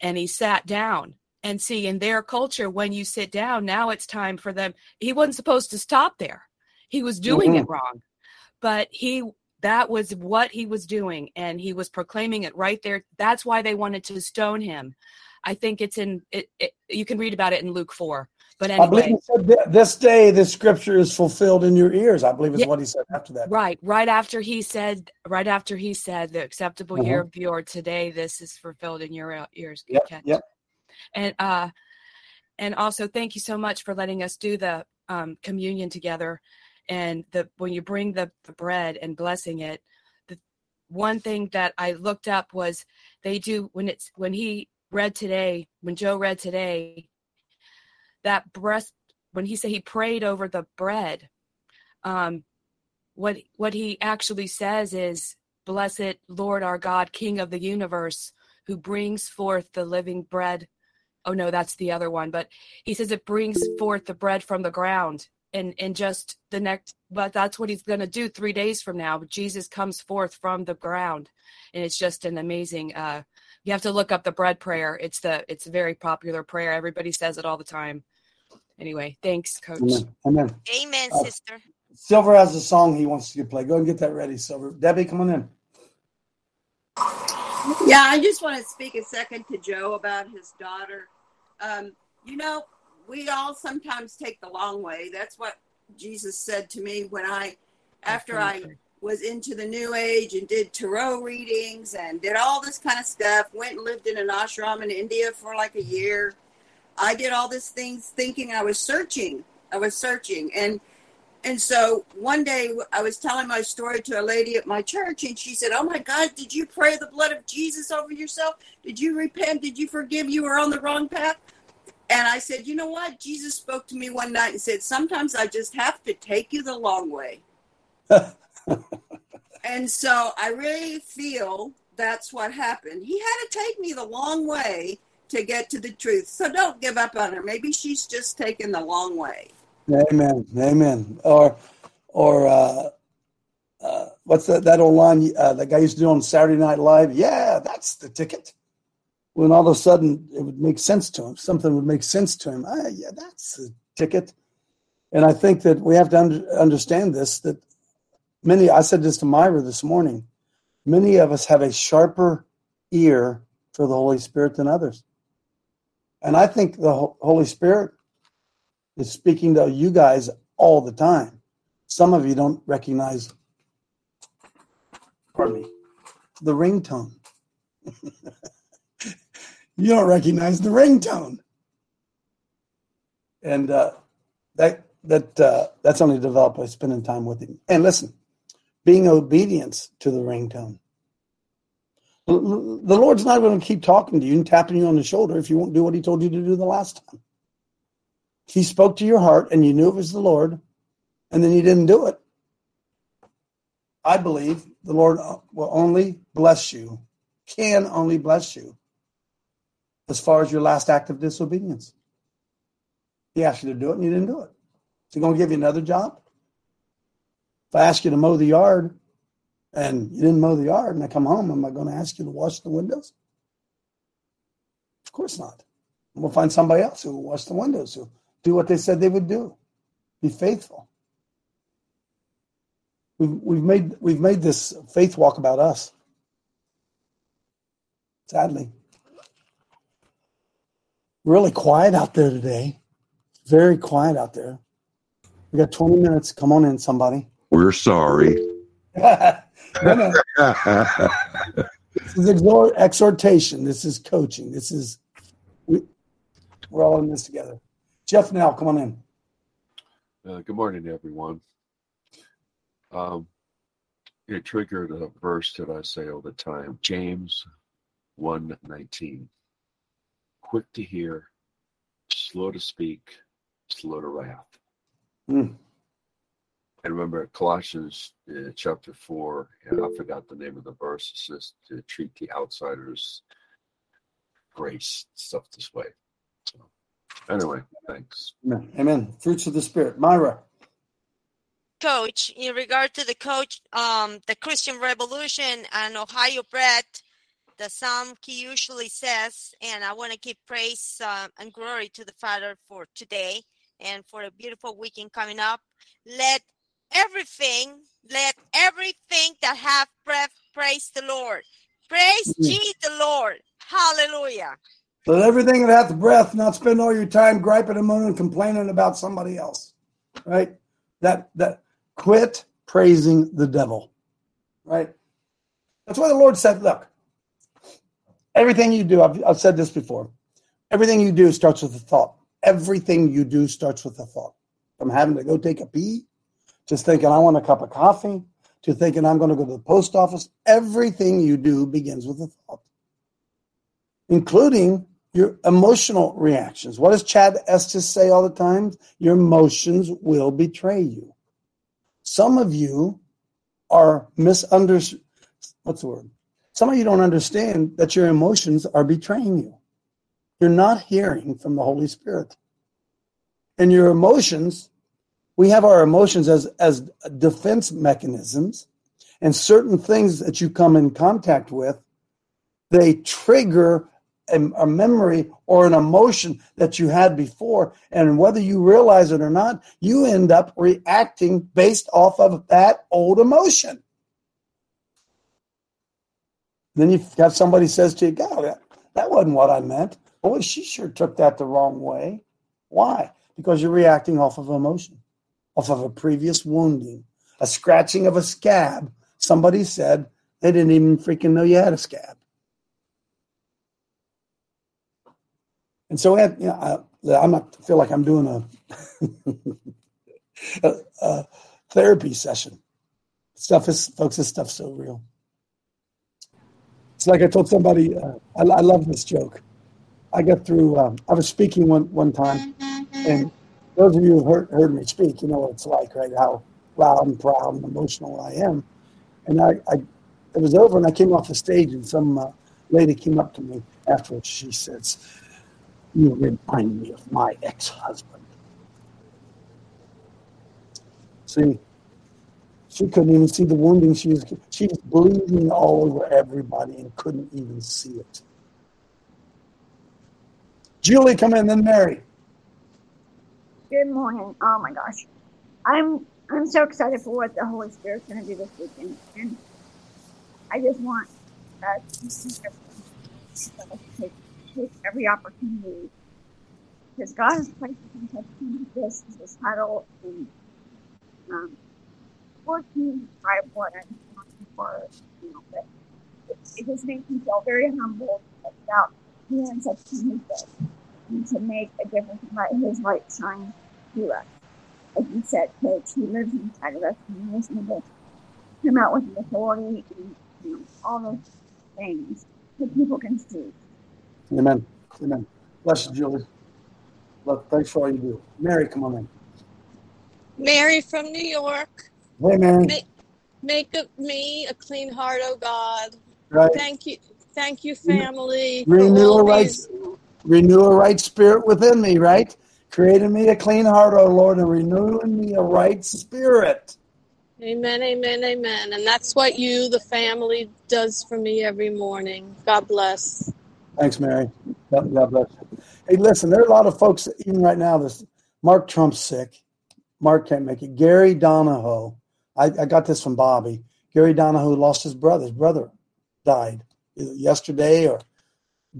and he sat down. And see, in their culture, when you sit down, now it's time for them. He wasn't supposed to stop there. He was doing mm-hmm. it wrong, but he That was what he was doing, and he was proclaiming it right there. That's why they wanted to stone him. I think it's in it, it, you can read about it in Luke four. But anyway, I believe he said th- this day this scripture is fulfilled in your ears. I believe is yeah, what he said after that. Right, right after he said, right after he said, the acceptable mm-hmm. year of your today, this is fulfilled in your ears. Good yep, catch. Yep. And uh, and also thank you so much for letting us do the um, communion together. And the, when you bring the, the bread and blessing it, the one thing that I looked up was they do when it's when he read today, when Joe read today, that breast when he said he prayed over the bread, um, what what he actually says is, "Blessed Lord our God, King of the universe, who brings forth the living bread." Oh no, that's the other one. But he says it brings forth the bread from the ground. And and just the next, but that's what he's going to do three days from now. Jesus comes forth from the ground, and it's just an amazing. Uh, you have to look up the bread prayer. It's the it's a very popular prayer. Everybody says it all the time. Anyway, thanks, Coach. Amen, amen, amen uh, sister. Silver has a song he wants to play. Go and get that ready, Silver. Debbie, come on in. Yeah, I just want to speak a second to Joe about his daughter. Um, you know. We all sometimes take the long way. That's what Jesus said to me when I, after I was into the New Age and did tarot readings and did all this kind of stuff, went and lived in an ashram in India for like a year. I did all these things thinking I was searching. I was searching. And and so one day I was telling my story to a lady at my church, and she said, "Oh, my God, did you pray the blood of Jesus over yourself? Did you repent? Did you forgive? You were on the wrong path." And I said, "You know what? Jesus spoke to me one night and said, sometimes I just have to take you the long way." And so I really feel that's what happened. He had to take me the long way to get to the truth. So don't give up on her. Maybe she's just taking the long way. Amen. Amen. Or or uh, uh, what's that, that old line uh, that guy used to do on Saturday Night Live? Yeah, that's the ticket. When all of a sudden it would make sense to him, something would make sense to him. Ah, yeah, that's a ticket. And I think that we have to un- understand this, that many, I said this to Myra this morning, many of us have a sharper ear for the Holy Spirit than others. And I think the Holy Spirit is speaking to you guys all the time. Some of you don't recognize, pardon me, the ringtone. You don't recognize the ringtone. And uh, that that uh, that's only developed by spending time with him. And listen, being obedient to the ringtone. The Lord's not going to keep talking to you and tapping you on the shoulder if you won't do what he told you to do the last time. He spoke to your heart and you knew it was the Lord, and then you didn't do it. I believe the Lord will only bless you, can only bless you, as far as your last act of disobedience. He asked you to do it and you didn't do it. Is he going to give you another job? If I ask you to mow the yard, and you didn't mow the yard, and I come home, am I going to ask you to wash the windows? Of course not. We'll find somebody else who will wash the windows, who do what they said they would do. Be faithful. We've, we've, made, we've made this faith walk about us. Sadly. Really quiet out there today. Very quiet out there. We got twenty minutes. Come on in, somebody. We're sorry. No, no. This is exhort- exhortation. This is coaching. This is we, we're all in this together. Jeff, now come on in. Uh, good morning, everyone. Um, it triggered a verse that I say all the time: James one nineteen. Quick to hear, slow to speak, slow to wrath. Mm. I remember Colossians uh, chapter four, and I forgot the name of the verse. It says to treat the outsiders grace, stuff this way. So, anyway, thanks. Amen. Amen. Fruits of the Spirit. Myra. Coach, in regard to the coach, um, the Christian Revolution and Ohio Brett, the psalm he usually says, and I want to give praise uh, and glory to the Father for today and for a beautiful weekend coming up. Let everything, let everything that have breath, praise the Lord. Praise mm-hmm. ye the Lord. Hallelujah. Let everything that hath breath not spend all your time griping and moaning and complaining about somebody else. Right? That that quit praising the devil. Right? That's why the Lord said, look, everything you do, I've, I've said this before, everything you do starts with a thought. Everything you do starts with a thought. From having to go take a pee, just thinking I want a cup of coffee, to thinking I'm going to go to the post office. Everything you do begins with a thought, including your emotional reactions. What does Chad Estes say all the time? Your emotions will betray you. Some of you are misunderstood. What's the word? Some of you don't understand that your emotions are betraying you. You're not hearing from the Holy Spirit. And your emotions, we have our emotions as, as defense mechanisms, and certain things that you come in contact with, they trigger a, a memory or an emotion that you had before, and whether you realize it or not, you end up reacting based off of that old emotion. Then you have somebody says to you, God, that, that wasn't what I meant. Boy, she sure took that the wrong way. Why? Because you're reacting off of emotion, off of a previous wounding, a scratching of a scab. Somebody said they didn't even freaking know you had a scab. And so I, you know, I, I'm not I feel like I'm doing a, a, a therapy session. Stuff is, folks, this stuff's so real. It's like I told somebody, uh, I, I love this joke. I got through, um, I was speaking one, one time, and those of you who heard, heard me speak, you know what it's like, right? How loud and proud and emotional I am. And I, I it was over, and I came off the stage, and some uh, lady came up to me afterwards. She says, you remind me of my ex-husband. See, she couldn't even see the wounding. She was, she was bleeding all over everybody and couldn't even see it. Julie, come in, then Mary. Good morning. Oh, my gosh. I'm I'm so excited for what the Holy Spirit's going to do this weekend. And I just want us to take, take every opportunity, because God has placed us in such this is His title, and um, working by what I'm working for, you know, but it, it just makes me feel very humble about being such a this and to make a difference and let His light shine through us. Like you said, because He lives inside of us and He lives in the come out with the authority and, you know, all those things that people can see. Amen. Amen. Bless you, Julie. Look, thanks for all you do. Mary, come on in. Mary from New York. Hey, Mary. Make, make of me a clean heart, oh God. Right. Thank you. Thank you, family. Renew a right, renew a right spirit within me, right? Create in me a clean heart, O Lord, and renew in me a right spirit. Amen, amen, amen. And that's what you, the family, does for me every morning. God bless. Thanks, Mary. God, God bless you. Hey, listen, there are a lot of folks, even right now, this Mark Trump's sick. Mark can't make it. Gary Donahoe, I, I got this from Bobby. Gary Donahoe lost his brother. His brother died either yesterday, or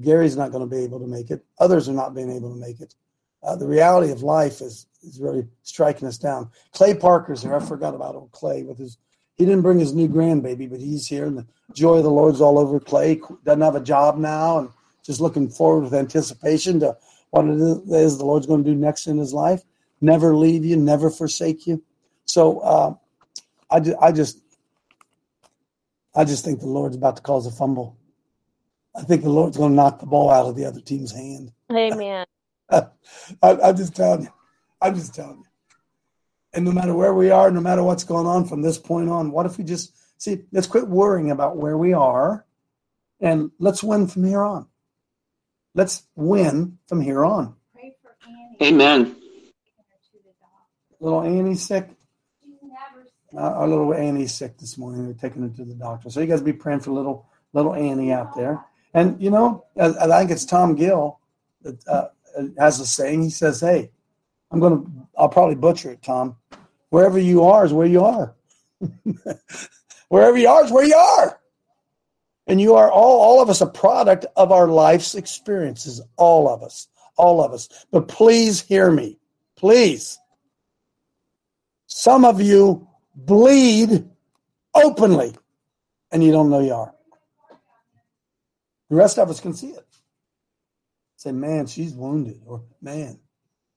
Gary's not going to be able to make it. Others are not being able to make it. Uh, the reality of life is, is really striking us down. Clay Parker's here. I forgot about old Clay with his. He didn't bring his new grandbaby, but he's here, and the joy of the Lord's all over Clay. Doesn't have a job now, and just looking forward with anticipation to what it is the Lord's going to do next in his life. Never leave you, never forsake you. So uh, I, ju- I just, I just think the Lord's about to cause a fumble. I think the Lord's going to knock the ball out of the other team's hand. Amen. I, I'm just telling you. I'm just telling you. And no matter where we are, no matter what's going on from this point on, what if we just, see, let's quit worrying about where we are and let's win from here on. Let's win from here on. Pray for Annie. Amen. Little Annie's sick. Uh, our little Annie's sick this morning. They're taking her to the doctor. So you guys be praying for little little Annie out there. And, you know, I, I think it's Tom Gill that uh, has a saying. He says, hey, I'm going to, I'll probably butcher it, Tom. Wherever you are is where you are. Wherever you are is where you are. And you are all, all of us a product of our life's experiences. All of us, all of us. But please hear me, please. Some of you bleed openly and you don't know you are. The rest of us can see it. Say, man, she's wounded, or man,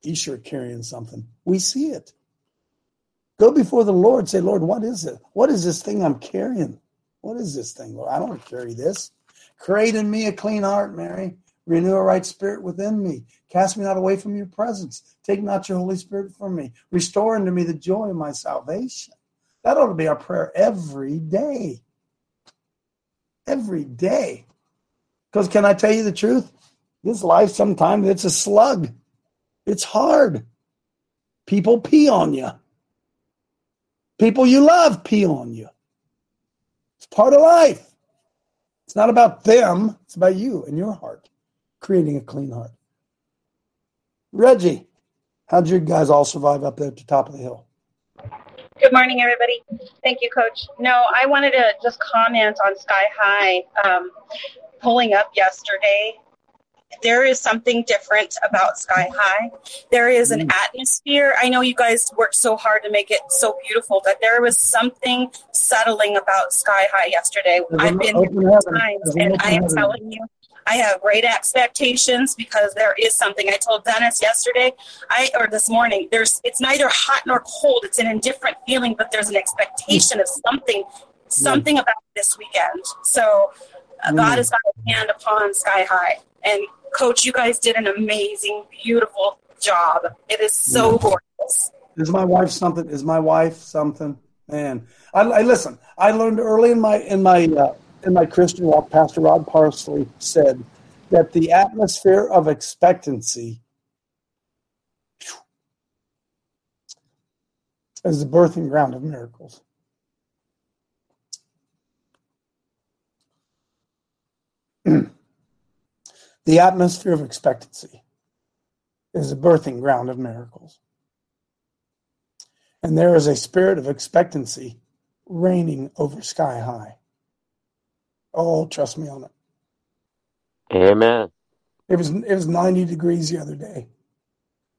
he's sure carrying something. We see it. Go before the Lord. Say, Lord, what is it? What is this thing I'm carrying? What is this thing, Lord? I don't want to carry this. Create in me a clean heart, Mary. Renew a right spirit within me. Cast me not away from your presence. Take not your Holy Spirit from me. Restore unto me the joy of my salvation. That ought to be our prayer every day. Every day. Because can I tell you the truth? This life sometimes it's a slug. It's hard. People pee on you. People you love pee on you. It's part of life. It's not about them. It's about you and your heart, creating a clean heart. Reggie, how'd you guys all survive up there at the top of the hill? Good morning, everybody. Thank you, Coach. No, I wanted to just comment on Sky High um, pulling up yesterday. There is something different about Sky High. There is an atmosphere. I know you guys worked so hard to make it so beautiful, but there was something settling about Sky High yesterday. I've been here many times, and I am telling you, I have great expectations because there is something. I told Dennis yesterday, I or this morning, there's it's neither hot nor cold. It's an indifferent feeling, but there's an expectation of something, something about this weekend. So God has got a hand upon Sky High. And, Coach, you guys did an amazing, beautiful job. It is so gorgeous. Is my wife something? Is my wife something? Man, I, I listen. I learned early in my in my uh, in my Christian walk. Pastor Rod Parsley said that the atmosphere of expectancy is the birthing ground of miracles. The atmosphere of expectancy is the birthing ground of miracles. and there is a spirit of expectancy reigning over Sky High. Oh, trust me on it. Amen. It was it was ninety degrees the other day,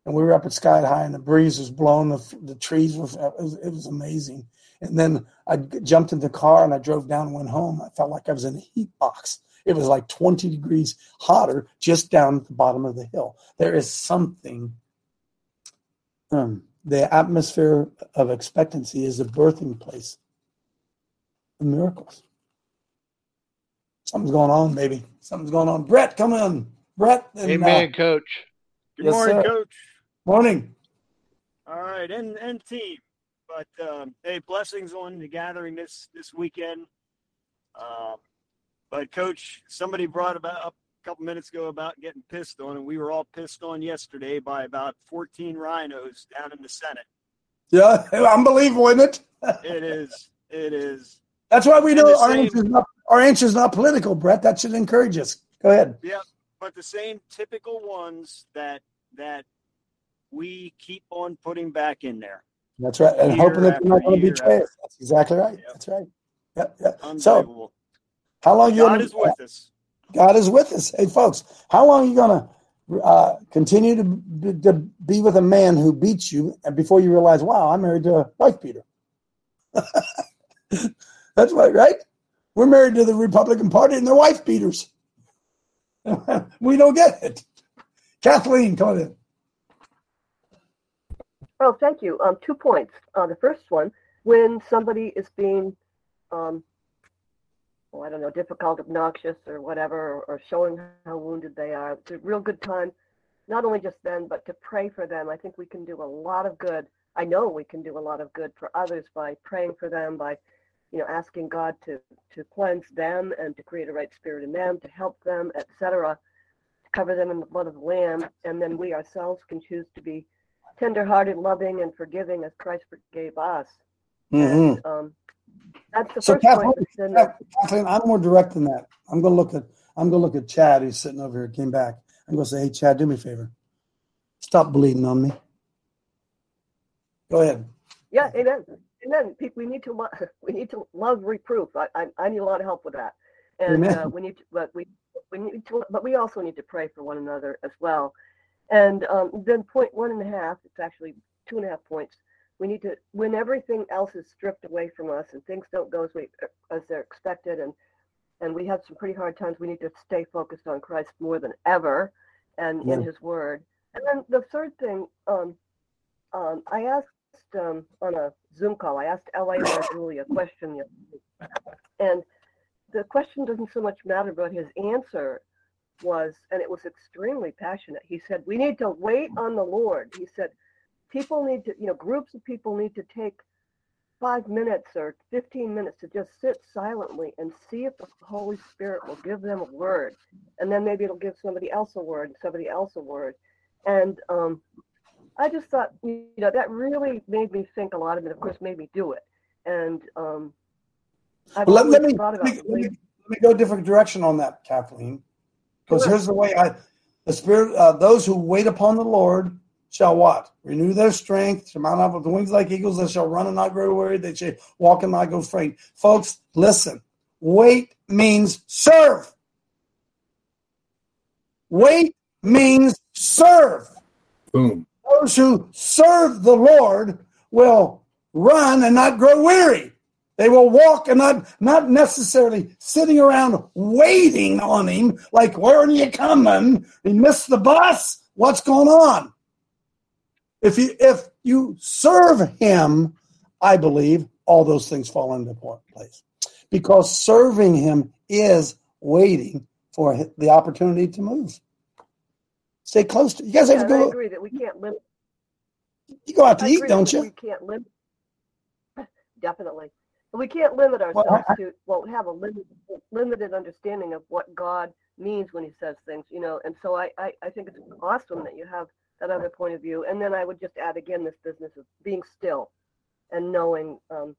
and we were up at Sky High, and the breeze was blowing. The, the trees were it was, it was amazing. And then I jumped in the car and I drove down and went home. I felt like I was in a heat box. It was like twenty degrees hotter just down at the bottom of the hill. There is something. Um, the atmosphere of expectancy is the birthing place of miracles. Something's going on, baby. Something's going on. Brett, come in. Brett. And, Amen, uh, Coach. Good yes, morning, sir. Coach. Morning. All right, and, and team. But, um, hey, blessings on the gathering this, this weekend. Um, but, Coach, somebody brought about up a couple minutes ago about getting pissed on, and we were all pissed on yesterday by about fourteen rhinos down in the Senate. Yeah, unbelievable, isn't it? It is. It is. That's why we and know our same, answer's not, our answer's not political, Brett. That should encourage us. Go ahead. Yeah, but the same typical ones that that we keep on putting back in there. That's right, and year hoping that they're not going to be traced. That's exactly right. Yep. That's right. Yep, yep. So, how long God you? God is with uh, us. God is with us. Hey, folks, how long are you going to uh, continue to be, to be with a man who beats you before you realize, wow, I'm married to a wife beater? That's right, right? We're married to the Republican Party and they're wife beaters. We don't get it. Kathleen, come on in. Oh, thank you. Um, two points. Uh, the first one, when somebody is being, um, well, I don't know, difficult, obnoxious, or whatever, or, or showing how wounded they are, it's a real good time, not only just then, but to pray for them. I think we can do a lot of good. I know we can do a lot of good for others by praying for them, by, you know, asking God to, to cleanse them and to create a right spirit in them, to help them, et cetera, to cover them in the blood of the Lamb. And then we ourselves can choose to be tender-hearted, loving, and forgiving as Christ forgave us. Mm-hmm. And, um, that's the so first Kathleen, point. That Kathleen, I'm more direct than that. I'm going to look at I'm going to look at Chad, who's sitting over here, came back. I'm going to say, hey, Chad, do me a favor. Stop bleeding on me. Go ahead. Yeah, amen. Amen. People, we need to lo- we need to love reproof. I, I I need a lot of help with that. And uh, we need to, but we we need to, but we also need to pray for one another as well. And um, then point one and a half, it's actually two and a half points. We need to, when everything else is stripped away from us and things don't go as we as they're expected, and and we have some pretty hard times, we need to stay focused on Christ more than ever and yeah. in his word. And then the third thing, um, um, I asked um, on a Zoom call, I asked L A and Julie a question. And the question doesn't so much matter, but his answer was, and it was extremely passionate. He said, we need to wait on the Lord. He said, people need to, you know, groups of people need to take five minutes or fifteen minutes to just sit silently and see if the Holy Spirit will give them a word. And then maybe it'll give somebody else a word, somebody else a word. And um, I just thought, you know, that really made me think a lot of it, of course, made me do it. And um, I've well, let, me, thought about let, me, let, me, let me go a different direction on that, Kathleen. Because here's the way I, the Spirit, uh, those who wait upon the Lord shall what? Renew their strength, shall mount up with wings like eagles, they shall run and not grow weary, they shall walk and not go faint. Folks, listen. Wait means serve. Wait means serve. Boom. Those who serve the Lord will run and not grow weary. They will walk and not, not necessarily sitting around waiting on him, like, where are you coming? You missed the bus? What's going on? If you, if you serve him, I believe all those things fall into place. Because serving him is waiting for the opportunity to move. Stay close to you guys yeah, have to go. I agree that we can't limit. You go out to I eat, don't you? We can't limit. Definitely. We can't limit ourselves well, I, to, well, have a limited, limited understanding of what God means when he says things, you know. And so I, I, I think it's awesome that you have that other point of view. And then I would just add again this business of being still and knowing, um,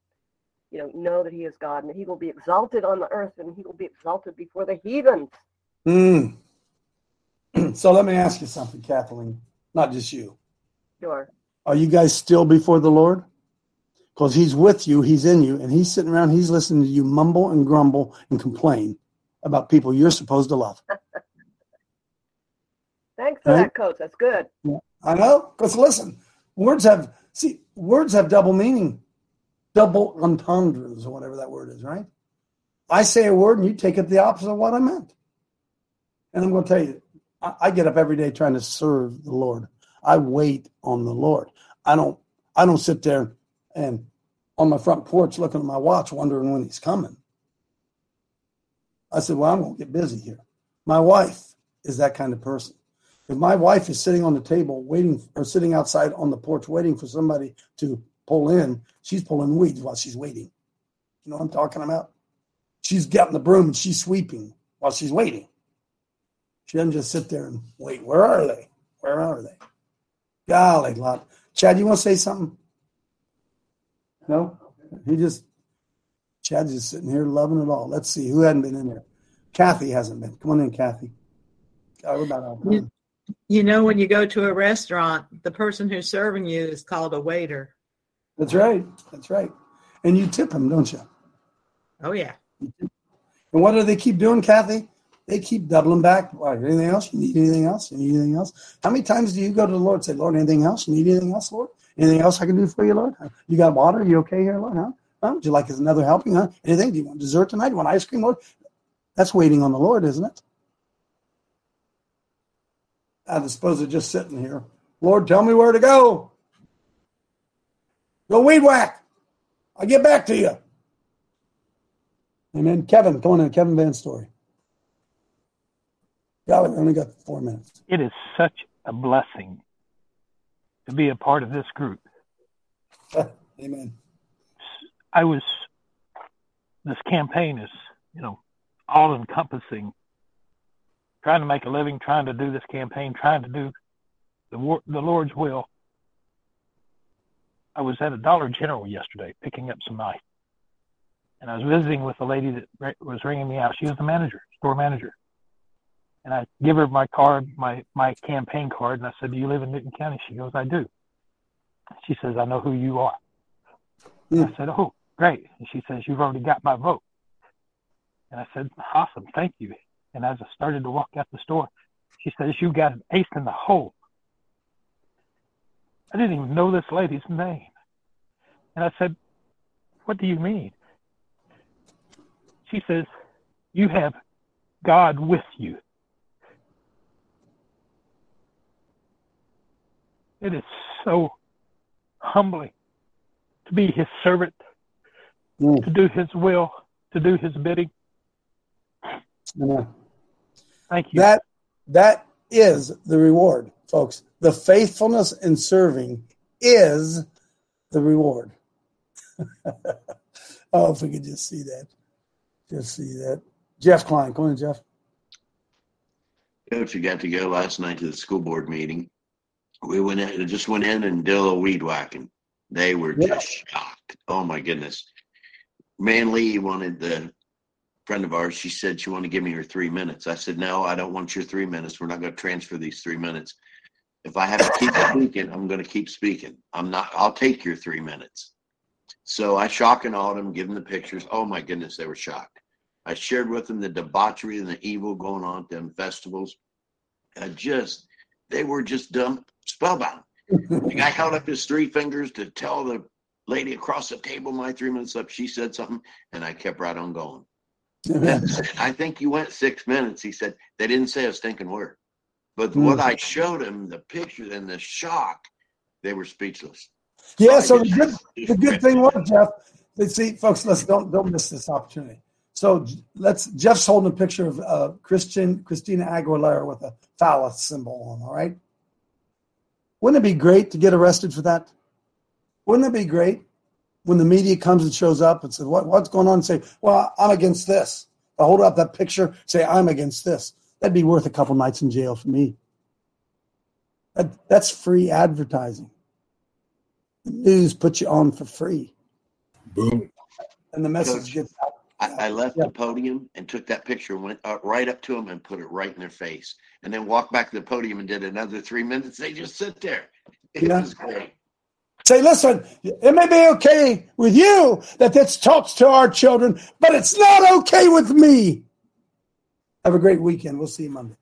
you know, know that he is God and that he will be exalted on the earth and he will be exalted before the heathens. Mm. So let me ask you something, Kathleen, not just you. Sure. Are you guys still before the Lord? because he's with you, he's in you, and he's sitting around, he's listening to you mumble and grumble and complain about people you're supposed to love. Thanks for right? that, Coach. That's good. Yeah. I know, because listen, words have, see, words have double meaning, double entendres or whatever that word is, right? I say a word and you take it the opposite of what I meant. And I'm going to tell you, I, I get up every day trying to serve the Lord. I wait on the Lord. I don't, I don't sit there and on my front porch looking at my watch wondering when he's coming. I said, well, I'm going to get busy here. My wife is that kind of person. If my wife is sitting on the table waiting or sitting outside on the porch waiting for somebody to pull in, she's pulling weeds while she's waiting. You know what I'm talking about? She's getting the broom and she's sweeping while she's waiting. She doesn't just sit there and wait. Where are they? Where are they? Golly, lot. Chad, you want to say something? No? He just, Chad's just sitting here loving it all. Let's see. Who hadn't been in there? Kathy hasn't been. Come on in, Kathy. God, we're about out of time. You know, when you go to a restaurant, the person who's serving you is called a waiter. That's right. That's right. And you tip them, don't you? Oh, yeah. And what do they keep doing, Kathy? They keep doubling back. Why, anything else? You need anything else? You need anything else? How many times do you go to the Lord and say, Lord, anything else? You need anything else, Lord? Anything else I can do for you, Lord? You got water? You okay here, Lord? Huh? Huh? Would you like another helping? Huh? Anything? Do you want dessert tonight? You want ice cream, Lord? That's waiting on the Lord, isn't it? I suppose they're just sitting here. Lord, tell me where to go. Go weed whack. I'll get back to you. Amen. Kevin, come on in. Kevin Van Story. Golly, we only got four minutes. It is such a blessing to be a part of this group. Amen. I was, this campaign is, you know, all-encompassing. Trying to make a living, trying to do this campaign, trying to do the the Lord's will. I was at a Dollar General yesterday picking up some knife. And I was visiting with a lady that was ringing me out. She was the manager, store manager. And I give her my card, my, my campaign card, and I said, do you live in Newton County? She goes, I do. She says, I know who you are. Yeah. I said, oh, great. And she says, you've already got my vote. And I said, awesome, thank you. And as I started to walk out the store, she says, you got an ace in the hole. I didn't even know this lady's name. And I said, what do you mean? She says, you have God with you. It is so humbling to be his servant, mm. to do his will, to do his bidding. Yeah. Thank you. That that is the reward, folks. The faithfulness in serving is the reward. Oh, if we could just see that. Just see that. Jeff Klein, go ahead, Jeff. Coach, you got to go last night to the school board meeting. We went in, just went in and did a little weed whacking. They were yeah. just shocked. Oh, my goodness. Manly wanted the friend of ours, she said she wanted to give me her three minutes. I said, no, I don't want your three minutes. We're not going to transfer these three minutes. If I have to keep speaking, I'm going to keep speaking. I'm not, I'll take your three minutes. So I shock and awed them, give them the pictures. Oh my goodness, they were shocked. I shared with them the debauchery and the evil going on at them festivals. I just, they were just dumb, spellbound. The guy held up his three fingers to tell the lady across the table, my three minutes up. She said something and I kept right on going. I think you went six minutes. He said, they didn't say a stinking word. But mm. what I showed him, the picture and the shock, they were speechless. Yeah, so the good, the good thing was, Jeff, see, folks, let's don't don't miss this opportunity. So let's. Jeff's holding a picture of uh, Christian Christina Aguilera with a phallus symbol on, all right? Wouldn't it be great to get arrested for that? Wouldn't it be great? When the media comes and shows up and says, what, what's going on? And say, well, I'm against this. I hold up that picture, say, I'm against this. That'd be worth a couple nights in jail for me. That, that's free advertising. The news puts you on for free. Boom. And the message Coach, gets out. I, I left yeah. the podium and took that picture, went uh, right up to them and put it right in their face. And then walked back to the podium and did another three minutes. They just sit there. It yeah. was great. Say, listen, it may be okay with you that this talks to our children, but it's not okay with me. Have a great weekend. We'll see you Monday.